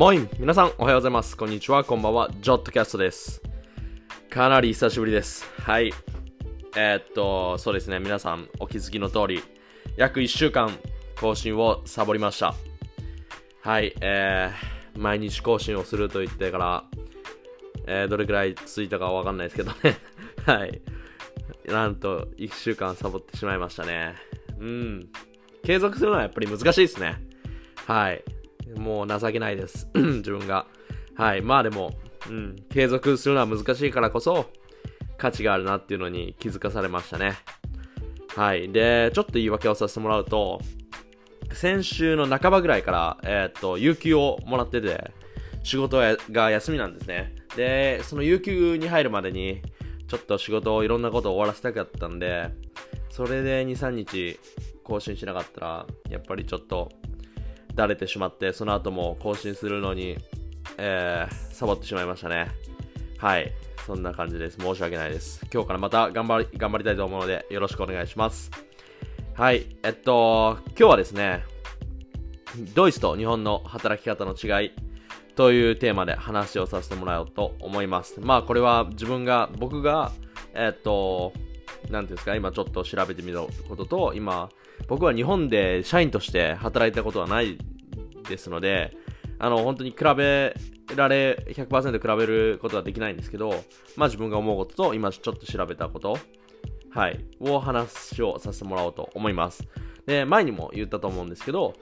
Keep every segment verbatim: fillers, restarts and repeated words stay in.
モイン、皆さんおはようございます。こんにちは、こんばんは、ジョットキャストです。かなり久しぶりです。はい。えー、っと、そうですね、皆さんお気づきの通り、約いっしゅうかん更新をサボりました。はい、えー、毎日更新をすると言ってから、えー、どれくらい続いたかわかんないですけどね。はい。なんといっしゅうかんサボってしまいましたね。うん。継続するのはやっぱり難しいですね。はい。もう情けないです自分が。はい、まあでも、うん、継続するのは難しいからこそ価値があるなっていうのに気づかされましたね。はい。で、ちょっと言い訳をさせてもらうと、先週の半ばぐらいから、えー、っと有給をもらってて、仕事が休みなんですね。で、その有給に入るまでにちょっと仕事をいろんなことを終わらせたかったんで、それでにさんにち更新しなかったらやっぱりちょっとだれてしまって、その後も更新するのに、えー、サボってしまいましたね。はい、そんな感じです。申し訳ないです。今日からまた頑張り頑張りたいと思うのでよろしくお願いします。はい、えっと今日はですね、ドイツと日本の働き方の違いというテーマで話をさせてもらおうと思います。まあこれは自分が僕がえっとなんていうんですか、今ちょっと調べてみたことと、今僕は日本で社員として働いたことはないですので、あの本当に比べられ ひゃくパーセント 比べることはできないんですけど、まあ自分が思うことと今ちょっと調べたこと、はい、を話をさせてもらおうと思います。で、前にも言ったと思うんですけど、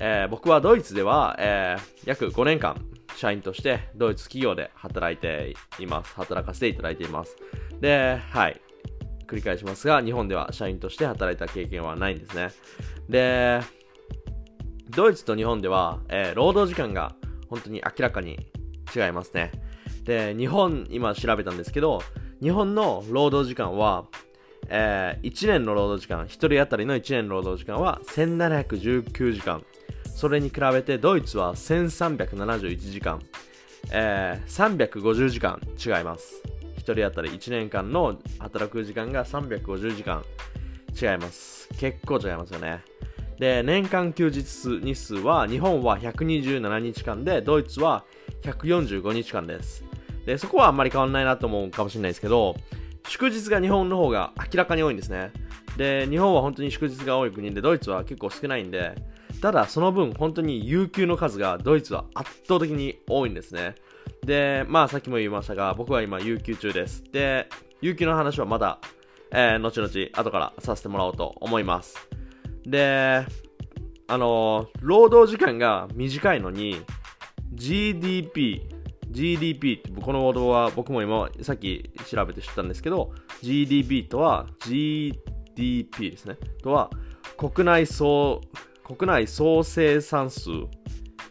えー、僕はドイツでは、えー、約ごねんかん社員としてドイツ企業で働いています。働かせていただいています。で、はい。繰り返しますが、日本では社員として働いた経験はないんですね。で、ドイツと日本では、えー、労働時間が本当に明らかに違いますね。で、日本、今調べたんですけど、日本の労働時間は、えー、いちねんの労働時間、ひとり当たりのいちねんの労働時間はせんななひゃくじゅうきゅうじかん。それに比べてドイツはせんさんびゃくななじゅういちじかん、えー、さんびゃくごじゅうじかん違います。ひとり当たりいちねんかんの働く時間がさんびゃくごじゅうじかん違います。結構違いますよね。で、年間休日日数は日本はひゃくにじゅうななにちかんでドイツはひゃくよんじゅうごにちかんです。で、そこはあんまり変わんないなと思うかもしれないですけど、祝日が日本の方が明らかに多いんですね。で、日本は本当に祝日が多い国で、ドイツは結構少ないんで、ただその分本当に有給の数がドイツは圧倒的に多いんですね。で、まあさっきも言いましたが、僕は今有給中です。で、有給の話はまだ、えー、後々後からさせてもらおうと思います。で、あのー、労働時間が短いのに ジーディーピー ジーディーピー ってこのワードは僕も今さっき調べて知ったんですけど、 ジーディーピー とは ジーディーピー ですね、とは国内総国内総生産数、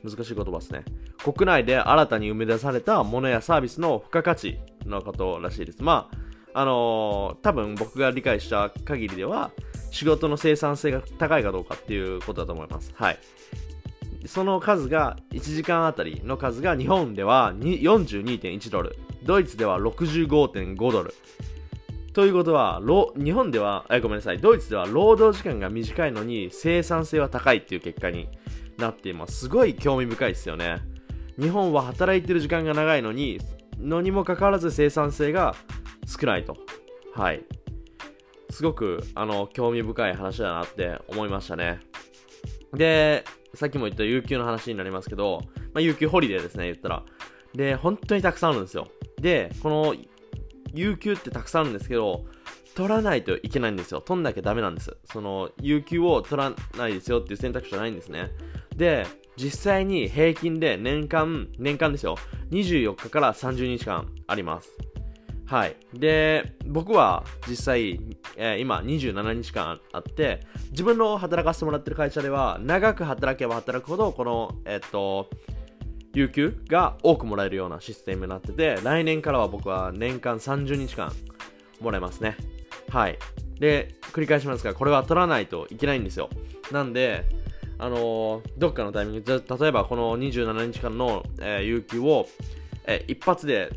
難しい言葉ですね。国内で新たに生み出されたものやサービスの付加価値のことらしいです。まあ、あのー、多分僕が理解した限りでは、仕事の生産性が高いかどうかっていうことだと思います。はい。その数が、いちじかんあたりの数が日本では よんじゅうにてんいちドル、ドイツでは ろくじゅうごてんごドル。ということは、日本では、え、ごめんなさい、ドイツでは労働時間が短いのに生産性は高いっていう結果になっています。すごい興味深いですよね。日本は働いてる時間が長いのに、のにもかかわらず生産性が少ないと。はい。すごく、あの、興味深い話だなって思いましたね。で、さっきも言った有給の話になりますけど、まあ、有給ホリデーですね、言ったら。で、本当にたくさんあるんですよ。で、この、有給ってたくさんあるんですけど、取らないといけないんですよ。取んなきゃダメなんです。その、有給を取らないですよっていう選択肢じゃないんですね。で、実際に平均で年間、年間ですよ、にじゅうよっかからさんじゅうにちかんあります。はい。で、僕は実際、えー、今にじゅうななにちかんあって、自分の働かせてもらってる会社では、長く働けば働くほど、この、えーっと、有給が多くもらえるようなシステムになってて、来年からは僕は年間さんじゅうにちかんもらえますね。はい。で、繰り返しますが、これは取らないといけないんですよ。なんで、あのー、どっかのタイミング、例えばこのにじゅうななにちかんの、えー、有給を、えー、一発で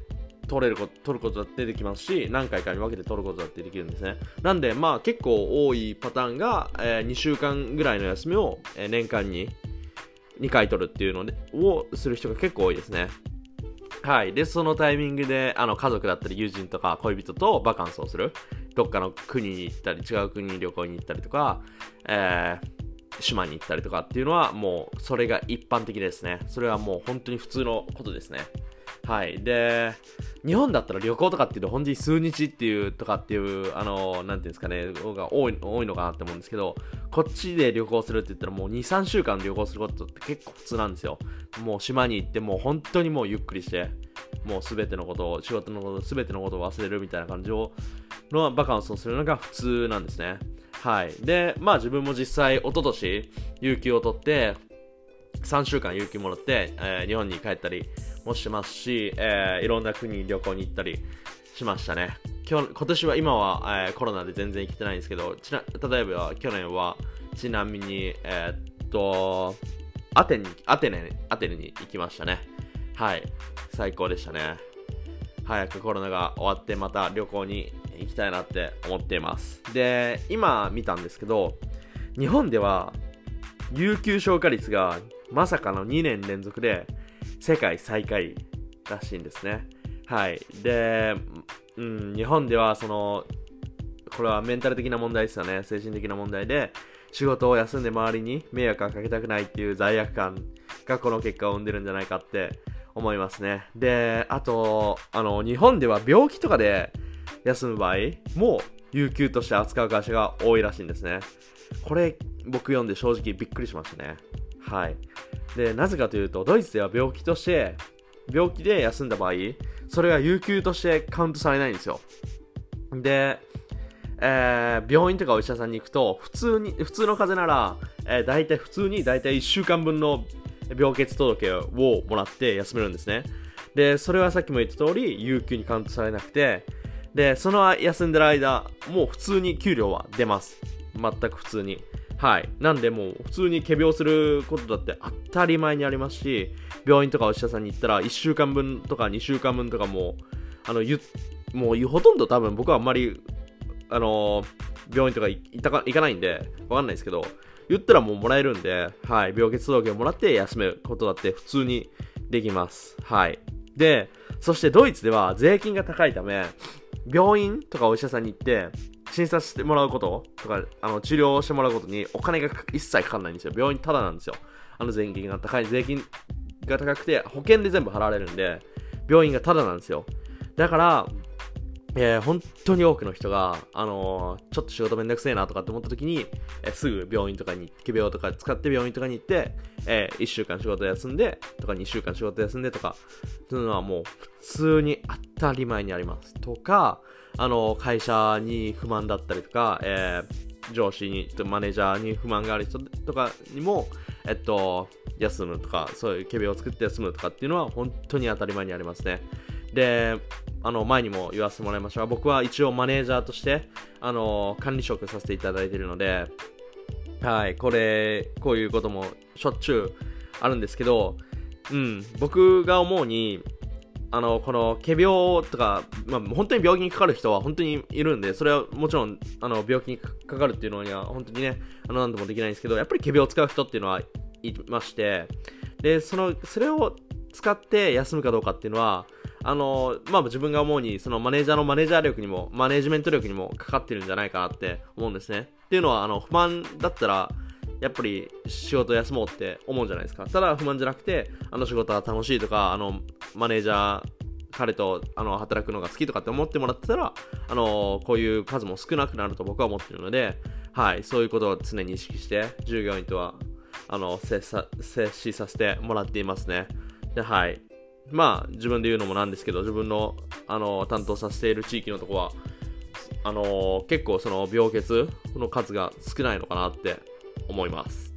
取れること、取ることだってできますし、何回かに分けて取ることだってできるんですね。なんで、まあ結構多いパターンが、えー、にしゅうかんぐらいの休みを、えー、年間に、にかい取るっていうのをする人が結構多いですね。はい。で、そのタイミングであの家族だったり友人とか恋人とバカンスをする。どっかの国に行ったり、違う国に旅行に行ったりとか、えー、島に行ったりとかっていうのはもうそれが一般的ですね。それはもう本当に普通のことですね。はい。で、日本だったら旅行とかっていうと本当に数日っていうとかっていうあのなんていうんですかねが多い多いのかなって思うんですけど、こっちで旅行するって言ったらもうにさんしゅうかん旅行することって結構普通なんですよ。もう島に行ってもう本当にもうゆっくりしてもうすべてのことを仕事のことすべてのことを忘れるみたいな感じのバカンスをするのが普通なんですね。はい。で、まあ自分も実際一昨年有給を取ってさんしゅうかん有給もらって、えー、日本に帰ったりもしてますし、えー、いろんな国に旅行に行ったりしましたね。今日今年は今は、えー、コロナで全然行けてないんですけど、ちな例えば去年はちなみに、えー、っとアテネ、アテネ、アテネに行きましたね。はい、最高でしたね。早くコロナが終わってまた旅行に行きたいなって思っています。で、今見たんですけど、日本では有給消化率がまさかのにねんれんぞくで世界最下位らしいんですね。はい。で、うん、日本ではそのこれはメンタル的な問題ですよね。精神的な問題で仕事を休んで周りに迷惑をかけたくないっていう罪悪感がこの結果を生んでるんじゃないかって思いますね。で、あとあの日本では病気とかで休む場合も有給として扱う会社が多いらしいんですね。これ僕読んで正直びっくりしましたね。はい。で、なぜかというとドイツでは病気として病気で休んだ場合それが有給としてカウントされないんですよ。で、えー、病院とかお医者さんに行くと普通に普通の風邪なら、えー、大体普通に大体いっしゅうかんぶんの病欠届をもらって休めるんですね。で、それはさっきも言った通り有給にカウントされなくて、でその休んでる間もう普通に給料は出ます。全く普通に。はい。なんでもう普通に仮病することだって当たり前にありますし、病院とかお医者さんに行ったらいっしゅうかんぶんとかにしゅうかんぶんとかもうあのゆもうほとんど多分僕はあんまりあの病院とか行ったか行かないんでわかんないですけど、言ったらもうもらえるんで、はい、病欠届をもらって休めることだって普通にできます。はい。で、そしてドイツでは税金が高いため病院とかお医者さんに行って診察してもらうこととかあの治療をしてもらうことにお金が一切かかんないんですよ。病院ただなんですよ。あの税金が高い税金が高くて保険で全部払われるんで病院がただなんですよ。だから、えー、本当に多くの人が、あのー、ちょっと仕事めんどくせえなとかって思った時に、えー、すぐ病院とかに仮病とか使って病院とかに行って、えー、いっしゅうかん仕事休んでとかにしゅうかん仕事休んでとかそういうのはもう普通に当たり前にあります。とかあの会社に不満だったりとか、えー、上司にマネージャーに不満がある人とかにも、えっと、休むとかそういう仮病を作って休むとかっていうのは本当に当たり前にありますね。で、あの前にも言わせてもらいましたが、僕は一応マネージャーとしてあの管理職させていただいているので、はい、これこういうこともしょっちゅうあるんですけど、うん、僕が思うにあのこの仮病とか、まあ、本当に病気にかかる人は本当にいるんで、それはもちろんあの病気にかかるっていうのには本当にねあの何ともできないんですけど、やっぱり仮病を使う人っていうのはいまして、でそのそれを使って休むかどうかっていうのはあの、まあ、自分が思うにそのマネージャーのマネージャー力にもマネージメント力にもかかってるんじゃないかなって思うんですね。っていうのはあの不満だったらやっぱり仕事休もうって思うじゃないですか。ただ不満じゃなくてあの仕事は楽しいとかあのマネージャー彼とあの働くのが好きとかって思ってもらってたらあのこういう数も少なくなると僕は思ってるので、はい、そういうことを常に意識して従業員とはあの接しさせてもらっていますね。で、はい、まあ自分で言うのもなんですけど、自分のあの担当させている地域のとこはあの結構その病欠の数が少ないのかなって思います。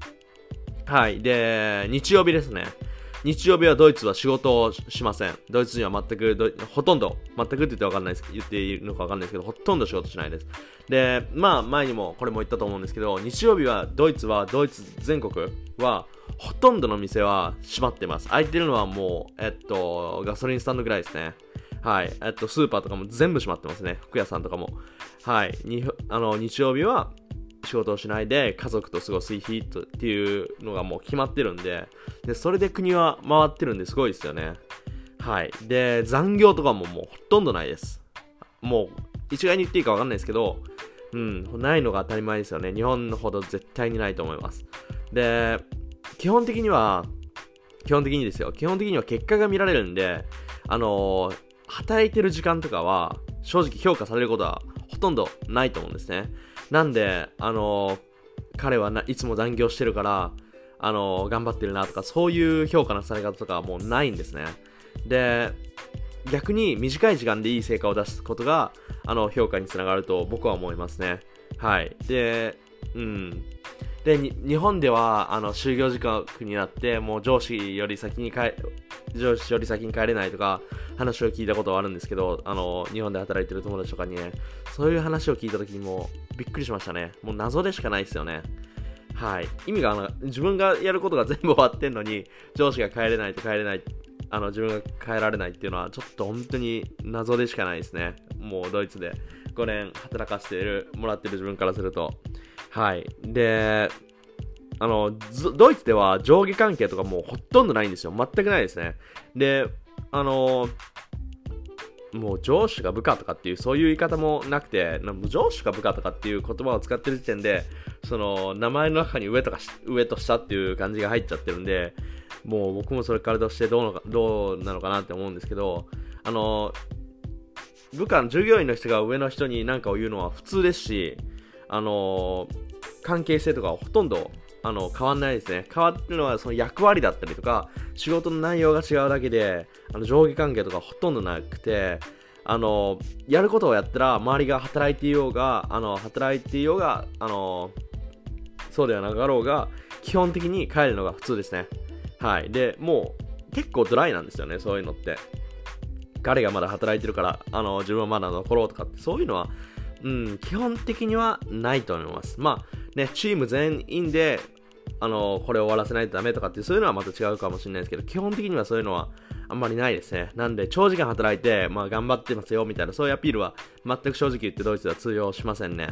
はい。で、日曜日ですね。日曜日はドイツは仕事をしません。ドイツ人は全くほとんど全くって言ってわかんないです言っているのかわかんないですけど、ほとんど仕事しないです。で、まあ前にもこれも言ったと思うんですけど、日曜日はドイツはドイツ全国はほとんどの店は閉まってます。開いてるのはもうえっとガソリンスタンドぐらいですね。はい、えっとスーパーとかも全部閉まってますね。服屋さんとかも。はい、にあの日曜日は仕事をしないで家族と過ごす日っていうのがもう決まってるん で, でそれで国は回ってるんですごいですよね。はい。で残業とかももうほとんどないです。もう一概に言っていいか分かんないですけど、うん、ないのが当たり前ですよね。日本ほど絶対にないと思います。で基本的には基本的にですよ基本的には結果が見られるんで、あのー、働いてる時間とかは正直評価されることはほとんどないと思うんですね。なんで、あのー、彼はいつも残業してるから、あのー、頑張ってるなとかそういう評価のされ方とかはもうないんですね。で逆に短い時間でいい成果を出すことがあの評価につながると僕は思いますね。はい。で、うん。で、日本ではあの就業時間になってもう上司より先に帰上司より先に帰れないとか話を聞いたことはあるんですけど、あの日本で働いてる友達とかにねそういう話を聞いた時にもびっくりしましたね。もう謎でしかないですよね。はい。意味があの自分がやることが全部終わってんのに上司が帰れないと帰れない。あの自分が変えられないっていうのはちょっと本当に謎でしかないですね。もうドイツでごねん働かせてるもらってる自分からすると。はい。であのドイツでは上下関係とかもうほとんどないんですよ。全くないですね。であのもう上司が部下とかっていうそういう言い方もなくて、上司が部下とかっていう言葉を使ってる時点でその名前の中に上とか上と下っていう感じが入っちゃってるんで、もう僕もそれからとしてどうのか、どうなのかなって思うんですけど、あの部下の従業員の人が上の人に何かを言うのは普通ですし、あの関係性とかはほとんどあの変わんないですね。変わってるのはその役割だったりとか仕事の内容が違うだけで、あの上下関係とかほとんどなくて、あのやることをやったら周りが働いていようがあの働いていようがあのそうではなかろうが基本的に帰るのが普通ですね。はい。でもう結構ドライなんですよね、そういうのって。彼がまだ働いてるからあの自分はまだ残ろうとかってそういうのは、うん、基本的にはないと思います。まあね、チーム全員であのこれを終わらせないとダメとかってそういうのはまた違うかもしれないですけど、基本的にはそういうのはあんまりないですね。なんで長時間働いて、まあ、頑張ってますよみたいなそういうアピールは全く正直言ってドイツでは通用しませんね。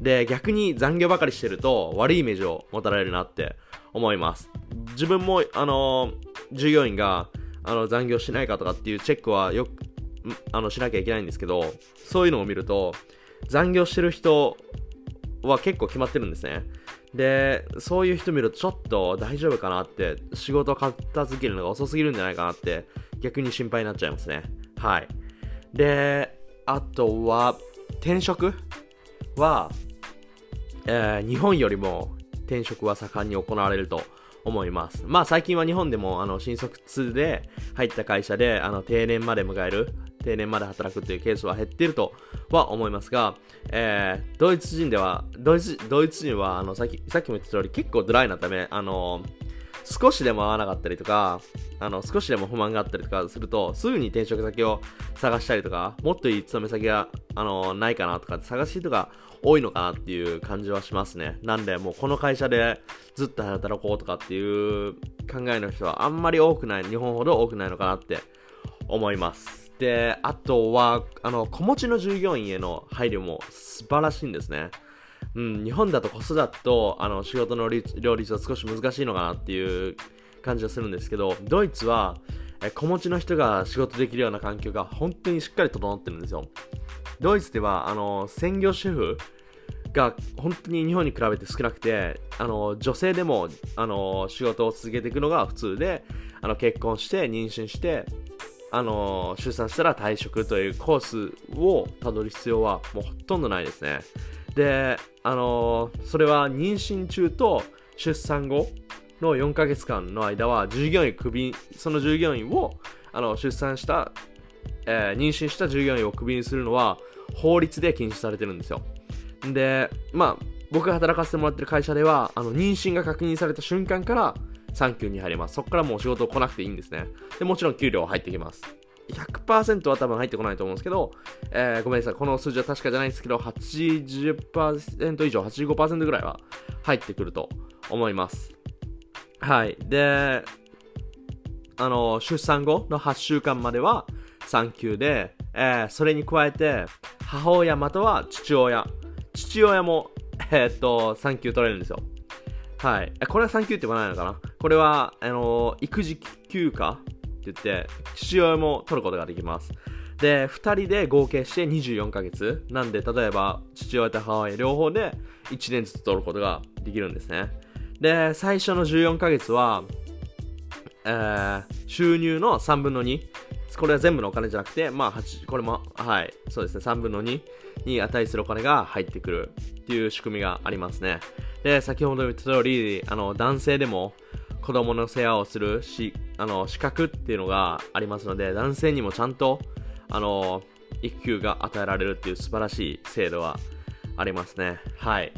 で逆に残業ばかりしてると悪いイメージを持たれるなって思います。自分もあの従業員があの残業しないかとかっていうチェックはよくあのしなきゃいけないんですけど、そういうのを見ると残業してる人は結構決まってるんですね。でそういう人見るとちょっと大丈夫かなって、仕事を片付けるのが遅すぎるんじゃないかなって逆に心配になっちゃいますね。はい。であとは転職は、えー、日本よりも転職は盛んに行われると思います。まあ最近は日本でもあの新卒で入った会社であの定年まで迎える定年まで働くというケースは減っているとは思いますが、えー、ドイツ人ではドイツ、ドイツ人はあのさっき、さっきも言った通り結構ドライなため、あの少しでも合わなかったりとかあの少しでも不満があったりとかするとすぐに転職先を探したりとか、もっといい勤め先があのないかなとか探しとか多いのかなっていう感じはしますね。なんでもうこの会社でずっと働こうとかっていう考えの人はあんまり多くない、日本ほど多くないのかなって思います。であとはあの子持ちの従業員への配慮も素晴らしいんですね。うん、日本だと子育てとあの仕事の両立は少し難しいのかなっていう感じはするんですけど、ドイツはえ子持ちの人が仕事できるような環境が本当にしっかり整ってるんですよ。ドイツではあの専業主婦が本当に日本に比べて少なくて、あの女性でもあの仕事を続けていくのが普通で、あの結婚して妊娠してあの出産したら退職というコースをたどる必要はもうほとんどないですね。であのー、それは妊娠中と出産後のよんかげつかんの間は従業員クビ、その従業員をあの出産した、えー、妊娠した従業員をクビにするのは法律で禁止されてるんですよ。でまあ僕が働かせてもらってる会社ではあの妊娠が確認された瞬間から産休に入ります。そこからもう仕事を来なくていいんですね。でもちろん給料は入ってきます。ひゃくパーセント は多分入ってこないと思うんですけど、えー、ごめんなさい、この数字は確かじゃないんですけど はちじゅっパーセント 以上 はちじゅうごパーセント ぐらいは入ってくると思います。はい。であの出産後のはっしゅうかんまでは産休で、えー、それに加えて母親または父親父親もえー、っとさん級取れるんですよ。はい、これはさん級って言わないのかな。これはあのー、育児休暇って言って父親も取ることができます。でふたりで合計してにじゅうよんかげつなんで、例えば父親と母親両方でいちねんずつ取ることができるんですね。で最初のじゅうよんかげつは、えー、収入のさんぶんのに、これは全部のお金じゃなくて、まあ、はちこれも、はい、そうですね、さんぶんのにに値するお金が入ってくるっていう仕組みがありますね。で、先ほど言った通り、あの、男性でも子供の世話をするし、あの、資格っていうのがありますので、男性にもちゃんと、あの、育休が与えられるっていう素晴らしい制度はありますね。はい。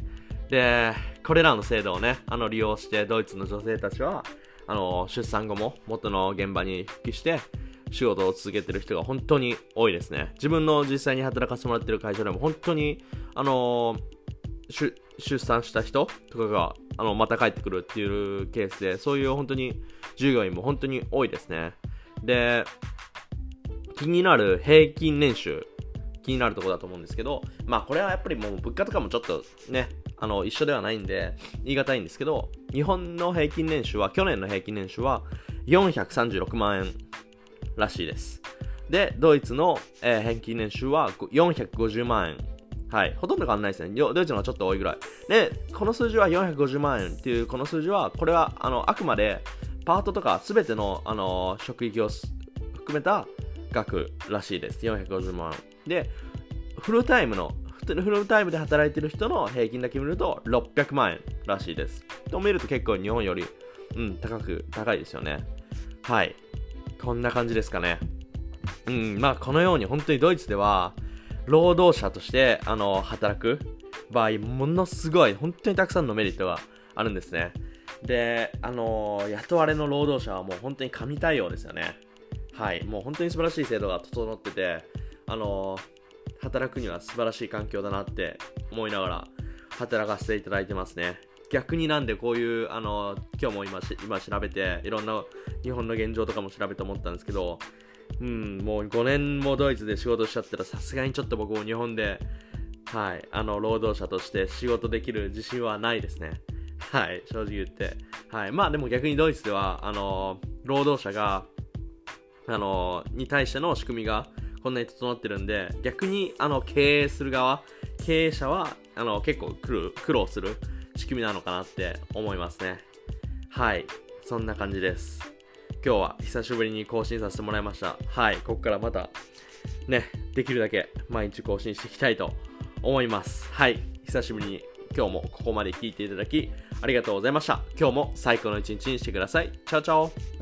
で、これらの制度をね、あの、利用して、ドイツの女性たちは、あの、出産後も元の現場に復帰して、仕事を続けてる人が本当に多いですね。自分の実際に働かせてもらってる会社でも本当に、あのー、出産した人とかがあのまた帰ってくるっていうケースで、そういう本当に従業員も本当に多いですね。で、気になる平均年収、気になるところだと思うんですけど、まあこれはやっぱりもう物価とかもちょっとね、あの一緒ではないんで言い難いんですけど、日本の平均年収は、去年の平均年収はよんひゃくさんじゅうろくまんえんらしいです。でドイツの、えー、平均年収はよんひゃくごじゅうまんえん、はい、ほとんど変わらないですね。ドイツのがちょっと多いぐらいで、この数字はよんひゃくごじゅうまんえんっていう、この数字は、これはあのあくまでパートとか全ての、あのー、職域を含めた額らしいです。よんひゃくごじゅうまんで、フルタイムのフルタイムで働いてる人の平均だけ見るとろっぴゃくまんえんらしいです。と見ると結構日本より、うん、高く高いですよね。はい、こんな感じですかね。うん、まあこのように本当にドイツでは労働者としてあの働く場合、ものすごい本当にたくさんのメリットがあるんですね。で、あの雇われの労働者はもう本当に神対応ですよね。はい、もう本当に素晴らしい制度が整ってて、あの働くには素晴らしい環境だなって思いながら働かせていただいてますね。逆になんでこういうあの今日も 今, 今調べていろんな日本の現状とかも調べて思ったんですけど、うん、もうごねんもドイツで仕事しちゃったらさすがにちょっと僕も日本で、はい、あの労働者として仕事できる自信はないですね。はい、正直言って、はい、まあでも逆にドイツではあの労働者があのに対しての仕組みがこんなに整ってるんで、逆にあの経営する側、経営者はあの結構苦労する仕組みなのかなって思いますね。はい、そんな感じです。今日は久しぶりに更新させてもらいました。はい、ここからまたね、できるだけ毎日更新していきたいと思います。はい、久しぶりに今日もここまで聞いていただきありがとうございました。今日も最高の一日にしてください。チャオチャオ。